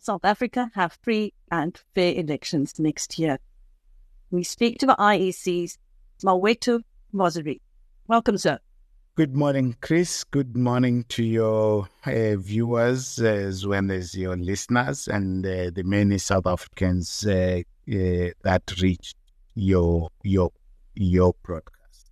South Africa have free and fair elections next year. We speak to the IEC's Mawethu Mosery. Welcome, sir. Good morning, Chris. Good morning to your viewers as well as your listeners and the many South Africans that reach your broadcast.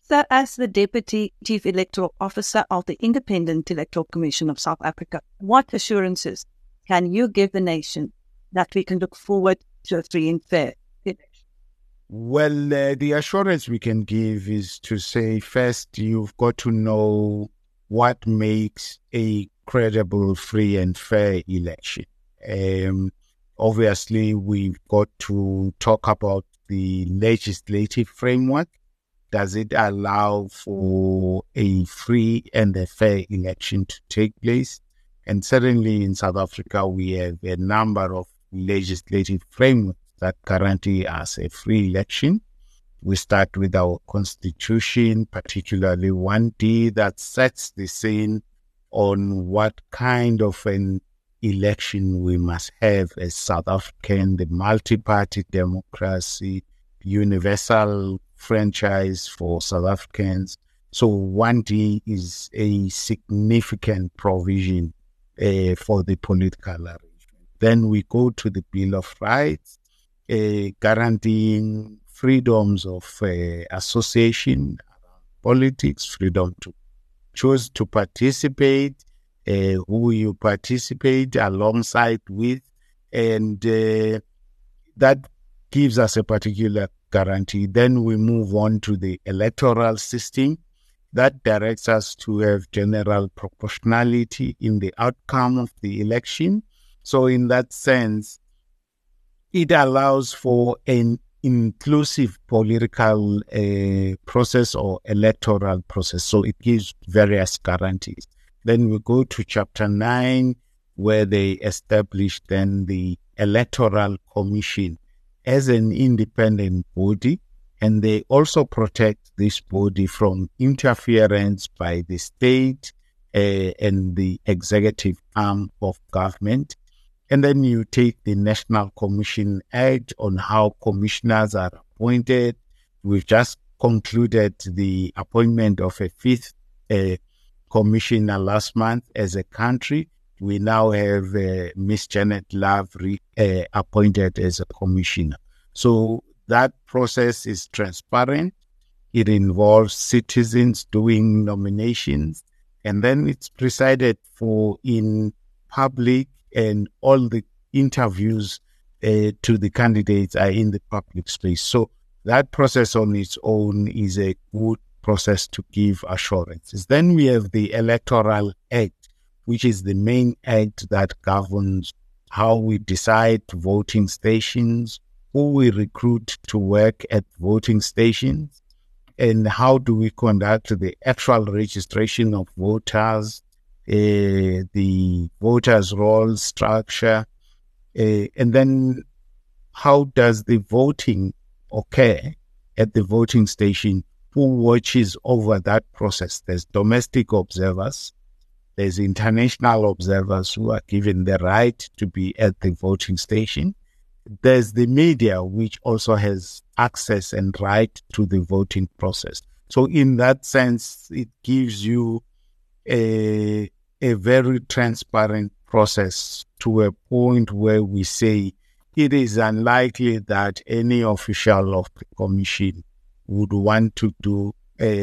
Sir, as the Deputy Chief Electoral Officer of the Independent Electoral Commission of South Africa, what assurances can you give the nation that we can look forward to a free and fair election? Well, the assurance we can give is to say, first, you've got to know what makes a credible, free and fair election. Obviously, we've got to talk about the legislative framework. Does it allow for a free and a fair election to take place? And certainly in South Africa, we have a number of legislative frameworks that guarantee us a free election. We start with our constitution, particularly 1D, that sets the scene on what kind of an election we must have as South African, the multi-party democracy, universal franchise for South Africans. So 1D is a significant provision for the political arrangement. Then we go to the Bill of Rights, guaranteeing freedoms of association, politics, freedom to choose to participate, who you participate alongside with, and that gives us a particular guarantee. Then we move on to the electoral system. That directs us to have general proportionality in the outcome of the election. So in that sense, it allows for an inclusive political process or electoral process. So it gives various guarantees. Then we go to Chapter 9, where they establish then the Electoral Commission as an independent body. And they also protect this body from interference by the state and the executive arm of government. And then you take the National Commission Act on how commissioners are appointed. We've just concluded the appointment of a fifth commissioner last month as a country. We now have Miss Janet Love appointed as a commissioner. So that process is transparent. It involves citizens doing nominations, and then it's presided for in public, and all the interviews to the candidates are in the public space. So that process on its own is a good process to give assurances. Then we have the Electoral Act, which is the main act that governs how we decide voting stations, who we recruit to work at voting stations, and how do we conduct the actual registration of voters, the voters' role structure, and then how does the voting occur at the voting station? Who watches over that process? There's domestic observers, there's international observers who are given the right to be at the voting station. There's the media, which also has access and right to the voting process. So in that sense, it gives you a very transparent process to a point where we say it is unlikely that any official of the commission would want to do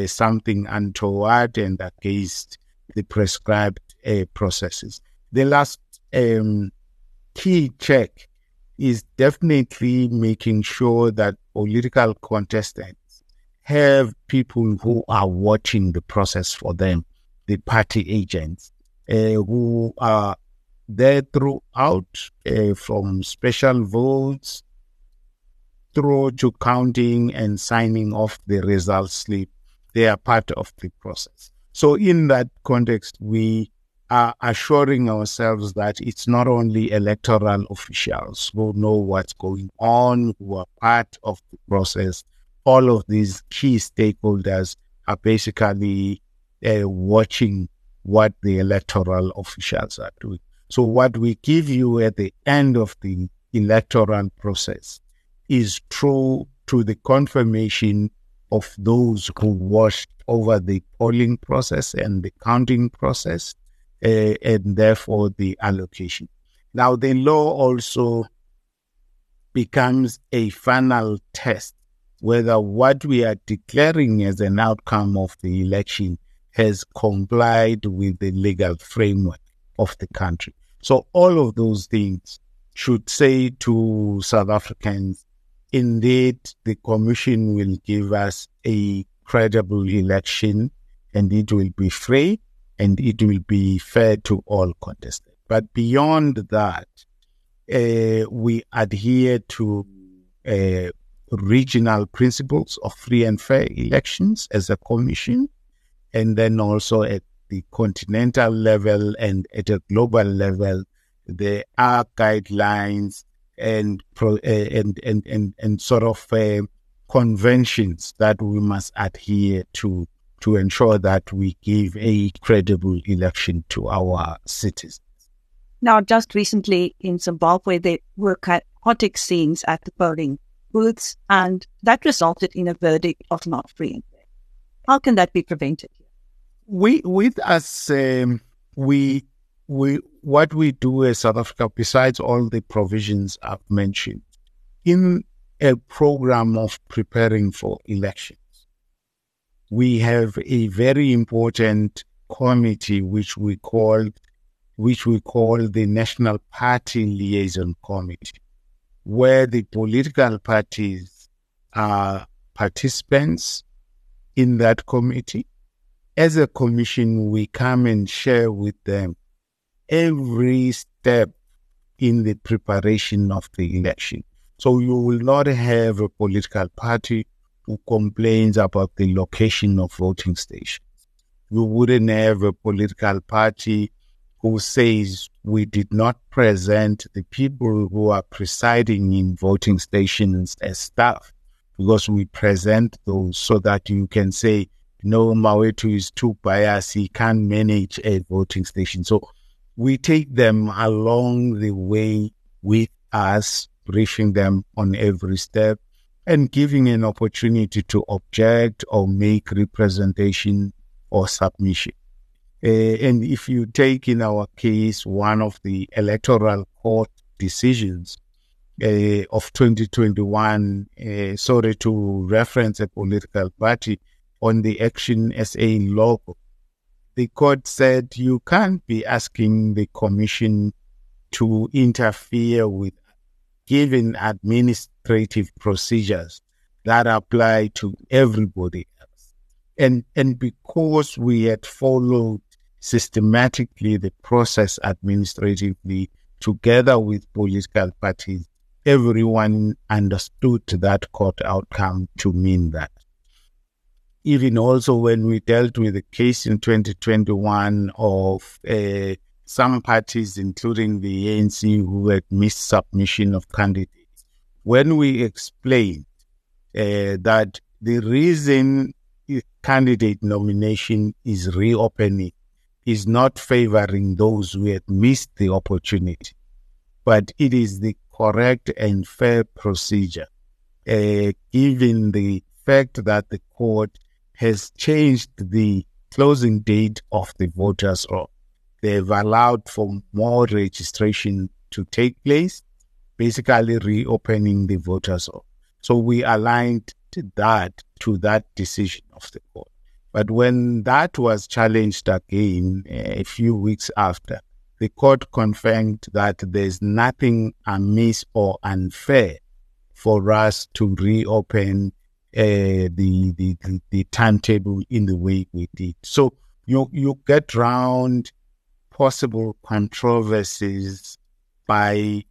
something untoward and against the prescribed processes. The last key check is definitely making sure that political contestants have people who are watching the process for them, the party agents, who are there throughout, from special votes through to counting and signing off the result slip. They are part of the process. So in that context, we are assuring ourselves that it's not only electoral officials who know what's going on, who are part of the process, all of these key stakeholders are basically watching what the electoral officials are doing. So what we give you at the end of the electoral process is true to the confirmation of those who watched over the polling process and the counting process, and therefore the allocation. Now, the law also becomes a final test whether what we are declaring as an outcome of the election has complied with the legal framework of the country. So all of those things should say to South Africans, indeed, the commission will give us a credible election, and it will be free, and it will be fair to all contestants. But beyond that, we adhere to regional principles of free and fair elections as a commission, and then also at the continental level and at a global level, there are guidelines and conventions that we must adhere to ensure that we give a credible election to our citizens. Now, just recently in Zimbabwe, there were chaotic scenes at the polling booths, and that resulted in a verdict of not free and fair. How can that be prevented? What we do in South Africa, besides all the provisions I've mentioned, in a program of preparing for elections, we have a very important committee which we call the National Party Liaison Committee, where the political parties are participants in that committee. As a commission, we come and share with them every step in the preparation of the election. So you will not have a political party who complains about the location of voting stations. You wouldn't have a political party who says we did not present the people who are presiding in voting stations as staff, because we present those so that you can say, no, Mawethu is too biased, he can't manage a voting station. So we take them along the way with us, briefing them on every step and giving an opportunity to object or make representation or submission. And if you take, in our case, one of the electoral court decisions of 2021, sorry to reference a political party, on the Action SA logo, the court said you can't be asking the commission to interfere with given administrative procedures that apply to everybody else. And because we had followed systematically the process administratively together with political parties, everyone understood that court outcome to mean that. Even also when we dealt with the case in 2021 of some parties, including the ANC, who had missed submission of candidates, when we explained that the reason candidate nomination is reopening is not favoring those who had missed the opportunity, but it is the correct and fair procedure, given the fact that the court has changed the closing date of the voters, or they've allowed for more registration to take place, basically reopening the voters. So we aligned that to that decision of the court. But when that was challenged again a few weeks after, the court confirmed that there's nothing amiss or unfair for us to reopen the timetable in the way we did. So you get round possible controversies by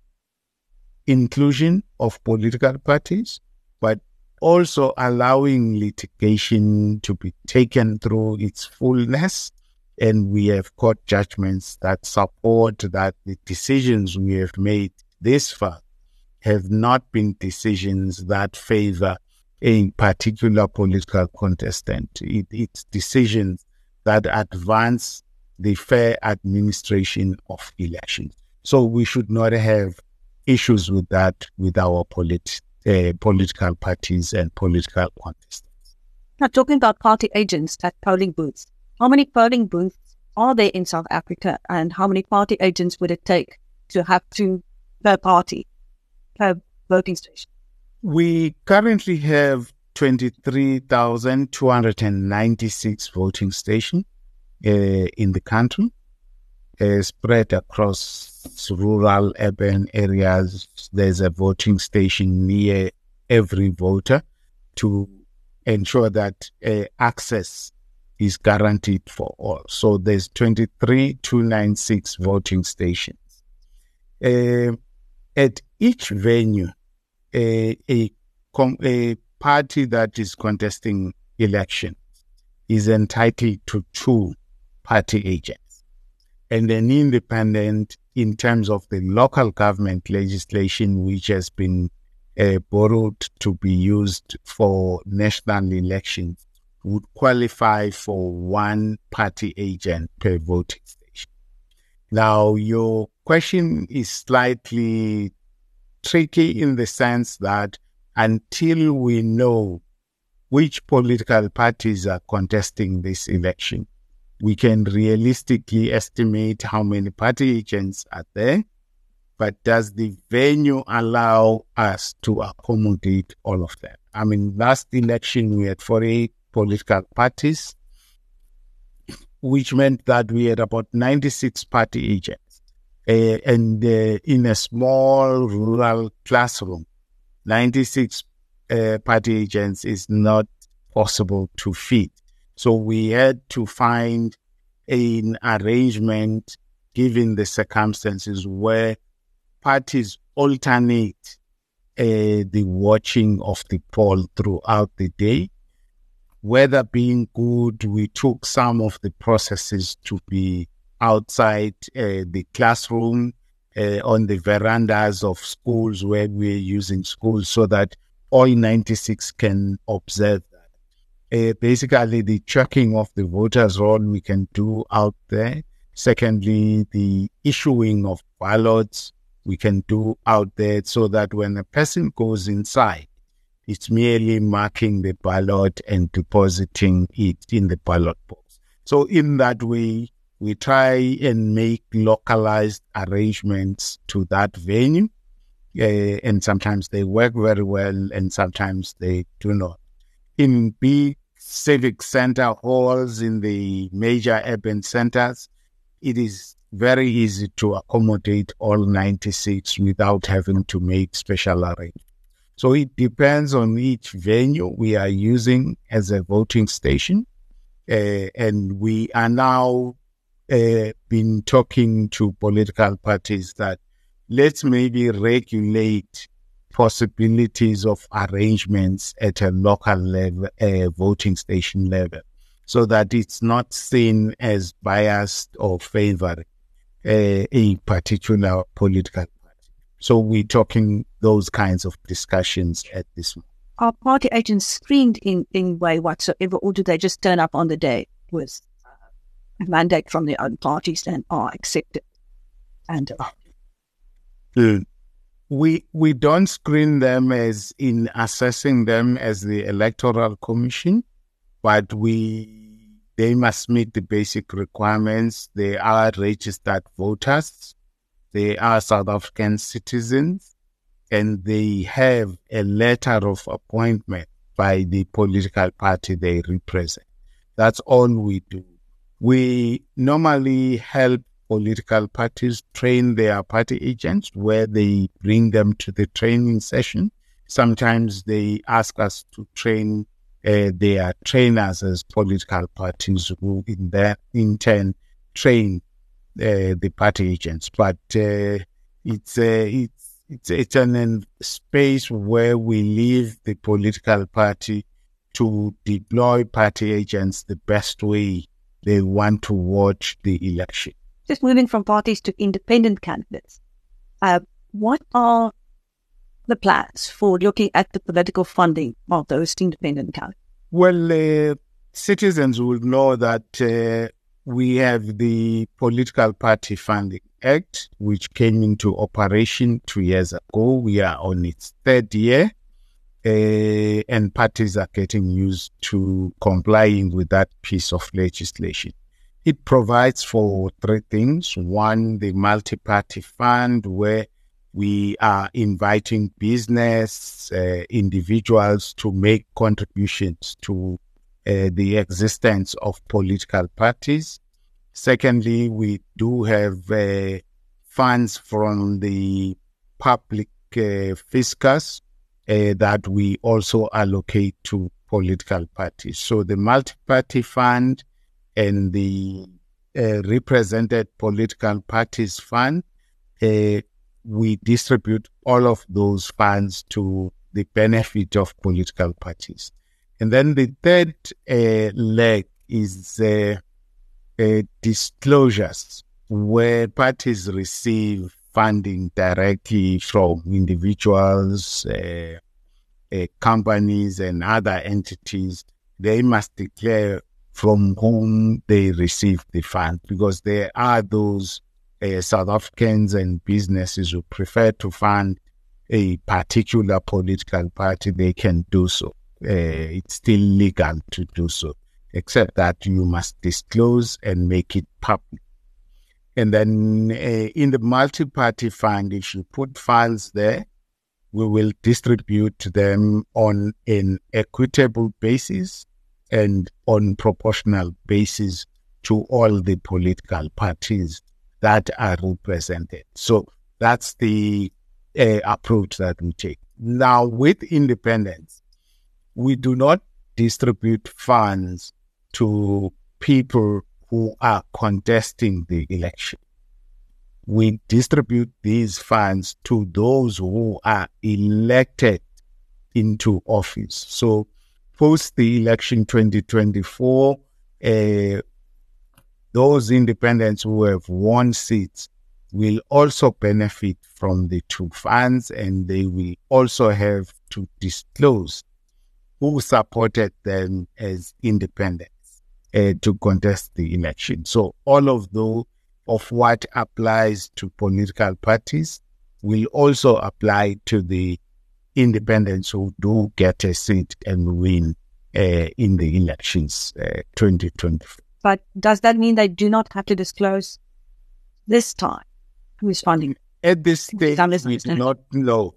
inclusion of political parties, but also allowing litigation to be taken through its fullness. And we have court judgments that support that the decisions we have made this far have not been decisions that favor a particular political contestant. It's decisions that advance the fair administration of elections. So we should not have issues with that with our political parties and political contestants. Now, talking about party agents at polling booths, how many polling booths are there in South Africa, and how many party agents would it take to have two per party, per voting station? We currently have 23,296 voting stations in the country, spread across rural, urban areas. There's a voting station near every voter to ensure that access is guaranteed for all. So there's 23,296 voting stations. At each venue, a party that is contesting election is entitled to two party agents. And an independent, in terms of the local government legislation, which has been borrowed to be used for national elections, would qualify for one party agent per voting station. Now, your question is slightly tricky in the sense that until we know which political parties are contesting this election, we can realistically estimate how many party agents are there. But does the venue allow us to accommodate all of them? I mean, last election we had 48 political parties, which meant that we had about 96 party agents. And in a small rural classroom, 96 party agents is not possible to feed. So we had to find an arrangement, given the circumstances, where parties alternate the watching of the poll throughout the day. Weather being good, we took some of the processes to be outside the classroom, on the verandas of schools where we're using schools, so that all 96 can observe that. Basically, the checking of the voters' roll we can do out there. Secondly, the issuing of ballots we can do out there, so that when a person goes inside, it's merely marking the ballot and depositing it in the ballot box. So in that way, we try and make localized arrangements to that venue. And sometimes they work very well and sometimes they do not. In big civic center halls, in the major urban centers, it is very easy to accommodate all 96 without having to make special arrangements. So it depends on each venue we are using as a voting station. And we are now been talking to political parties that let's maybe regulate possibilities of arrangements at a local level, voting station level, so that it's not seen as biased or favoring a particular political party. So we're talking those kinds of discussions at this moment. Are party agents screened in any way whatsoever, or do they just turn up on the day with a mandate from their own parties and are accepted? And we don't screen them as in assessing them as the Electoral Commission, but they must meet the basic requirements. They are registered voters. They are South African citizens, and they have a letter of appointment by the political party they represent. That's all we do. We normally help political parties train their party agents, where they bring them to the training session. Sometimes they ask us to train their trainers as political parties, who in turn train the party agents, but it's an space where we leave the political party to deploy party agents the best way they want to watch the election. Just moving from parties to independent candidates, what are the plans for looking at the political funding of those independent candidates? Well, citizens will know that we have the Political Party Funding Act, which came into operation 2 years ago. We are on its third year, and parties are getting used to complying with that piece of legislation. It provides for three things. One, the multi-party fund, where we are inviting business, individuals to make contributions to the existence of political parties. Secondly, we do have funds from the public fiscus that we also allocate to political parties. So the multi-party fund and the represented political parties fund, we distribute all of those funds to the benefit of political parties. And then the third leg is disclosures, where parties receive funding directly from individuals, companies, and other entities. They must declare from whom they receive the fund, because there are those South Africans and businesses who prefer to fund a particular political party. They can do so. It's still legal to do so, except that you must disclose and make it public. And then in the multi-party fund, if you put funds there, we will distribute them on an equitable basis and on proportional basis to all the political parties that are represented. So that's the approach that we take. Now, with independence, we do not distribute funds to people who are contesting the election. We distribute these funds to those who are elected into office. So post the election 2024, those independents who have won seats will also benefit from the two funds, and they will also have to disclose who supported them as independents to contest the election. So all of those of what applies to political parties will also apply to the independents who do get a seat and win in the elections 2024. But does that mean they do not have to disclose this time who is funding? At this stage, we do not know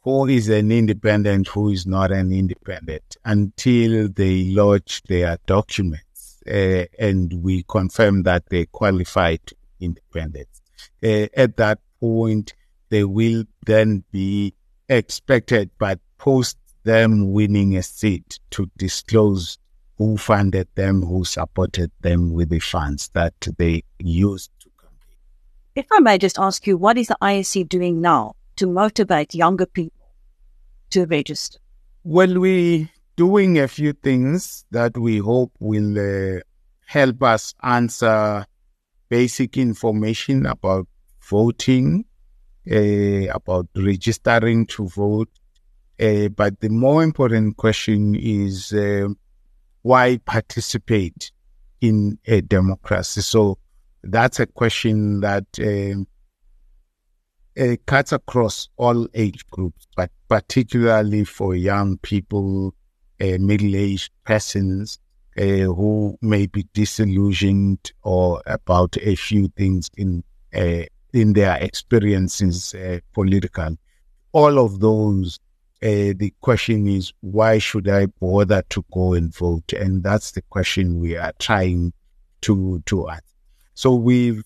who is an independent, who is not an independent, until they lodge their documents and we confirm that they qualified independents. At that point, they will then be expected, but post them winning a seat, to disclose who funded them, who supported them with the funds that they used to campaign. If I may just ask you, what is the IEC doing now to motivate younger people to register? Well, we're doing a few things that we hope will help us answer basic information about voting, about registering to vote. But the more important question is why participate in a democracy? So that's a question that cuts across all age groups, but particularly for young people, middle-aged persons who may be disillusioned or about a few things in their experiences political. All of those, the question is, why should I bother to go and vote? And that's the question we are trying to answer. So we've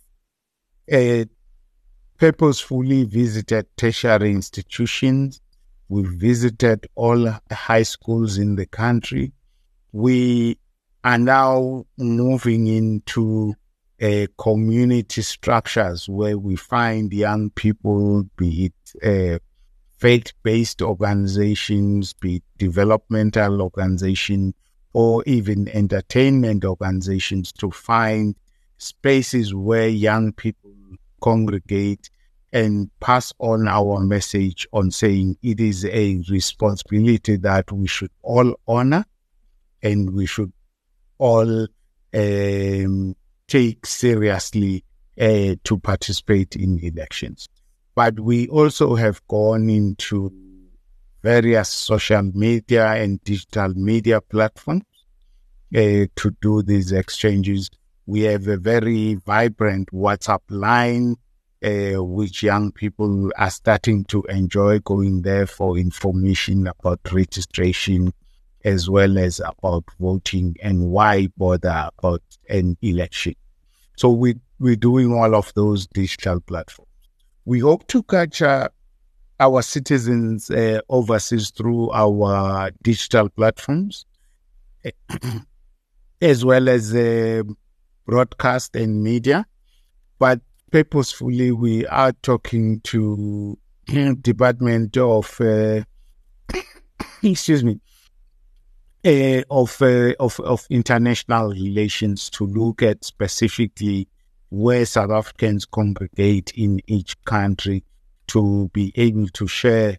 purposefully visited tertiary institutions. We've visited all high schools in the country. We are now moving into community structures where we find young people, be it faith-based organizations, be it developmental organizations, or even entertainment organizations, to find spaces where young people congregate and pass on our message on saying it is a responsibility that we should all honor, and we should all take seriously to participate in elections. But we also have gone into various social media and digital media platforms to do these exchanges. We have a very vibrant WhatsApp line, which young people are starting to enjoy going there for information about registration as well as about voting and why bother about an election. So we're doing all of those digital platforms. We hope to capture our citizens overseas through our digital platforms, as well as broadcast and media. But purposefully, we are talking to Department of of International Relations to look at specifically where South Africans congregate in each country to be able to share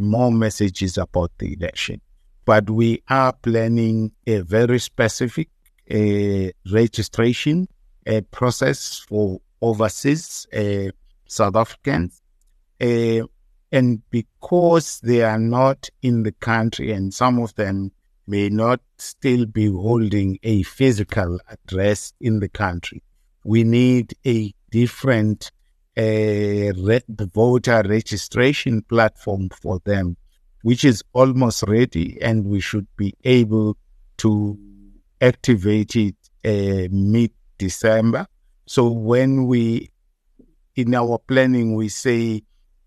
more messages about the election. But we are planning a very specific registration process for overseas South Africans. And because they are not in the country, and some of them may not still be holding a physical address in the country, we need a different voter registration platform for them, which is almost ready, and we should be able to activate it mid-December. So when we, in our planning, we say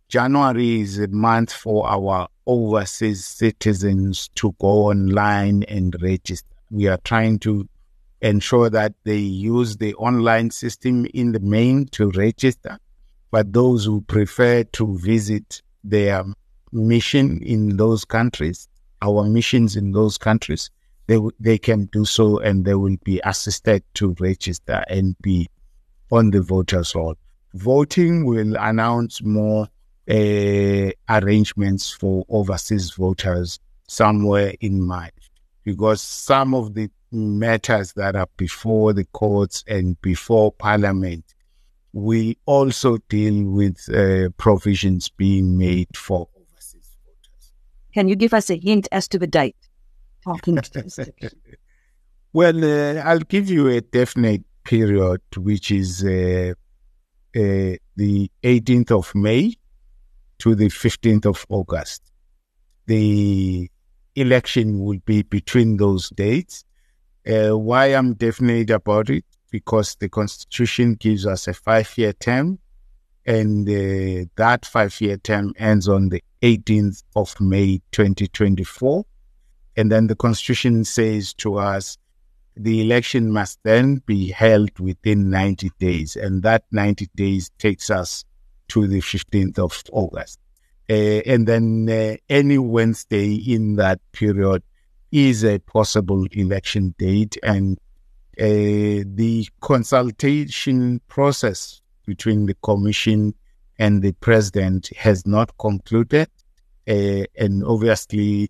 January is a month for our overseas citizens to go online and register. We are trying to ensure that they use the online system in the main to register, but those who prefer to visit their mission in those countries, our missions in those countries, they can do so, and they will be assisted to register and be on the voters' roll. Voting will announce more arrangements for overseas voters somewhere in March, because some of the matters that are before the courts and before Parliament will also deal with provisions being made for overseas voters. Can you give us a hint as to the date? Well, I'll give you a definite period, which is the 18th of May to the 15th of August. The election will be between those dates. Why I'm definite about it? Because the Constitution gives us a 5-year term, and that 5-year term ends on the 18th of May 2024. And then the Constitution says to us, the election must then be held within 90 days. And that 90 days takes us to the 15th of August. And then any Wednesday in that period is a possible election date. And the consultation process between the Commission and the President has not concluded. And obviously,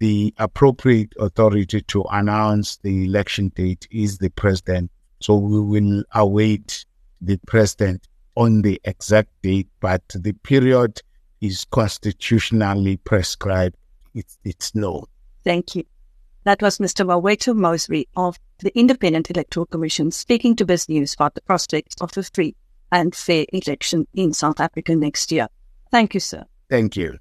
the appropriate authority to announce the election date is the President. So we will await the President on the exact date, but the period is constitutionally prescribed. It's known. Thank you. That was Mr. Mawethu Mosery of the Independent Electoral Commission speaking to BizNews about the prospects of a free and fair election in South Africa next year. Thank you, sir. Thank you.